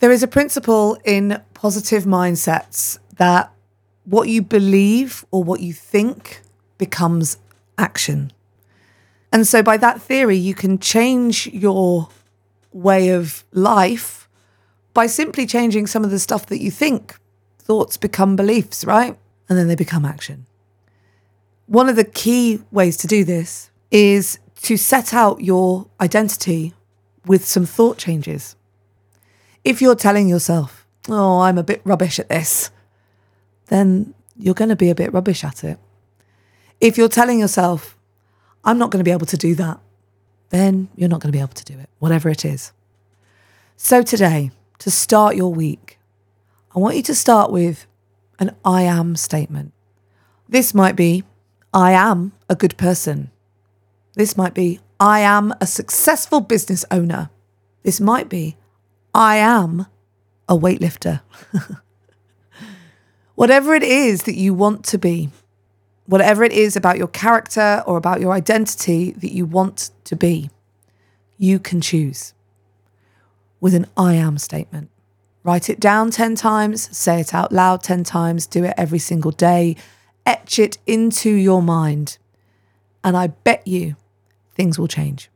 There is a principle in positive mindsets that what you believe or what you think becomes action. And so by that theory, you can change your way of life by simply changing some of the stuff that you think. Thoughts become beliefs, right? And then they become action. One of the key ways to do this is to set out your identity with some thought changes. If you're telling yourself, oh, I'm a bit rubbish at this, then you're going to be a bit rubbish at it. If you're telling yourself, I'm not going to be able to do that, then you're not going to be able to do it, whatever it is. So today, to start your week, I want you to start with an I am statement. This might be, I am a good person. This might be, I am a successful business owner. This might be, I am a weightlifter. Whatever it is that you want to be, whatever it is about your character or about your identity that you want to be, you can choose with an I am statement. Write it down 10 times, say it out loud 10 times, do it every single day, etch it into your mind. And I bet you things will change.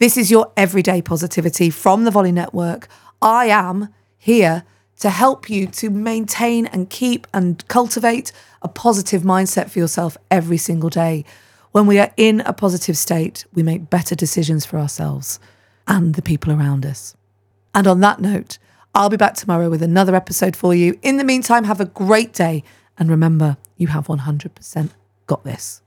This is your Everyday Positivity from the Volley Network. I am here to help you to maintain and keep and cultivate a positive mindset for yourself every single day. When we are in a positive state, we make better decisions for ourselves and the people around us. And on that note, I'll be back tomorrow with another episode for you. In the meantime, have a great day. And remember, you have 100% got this.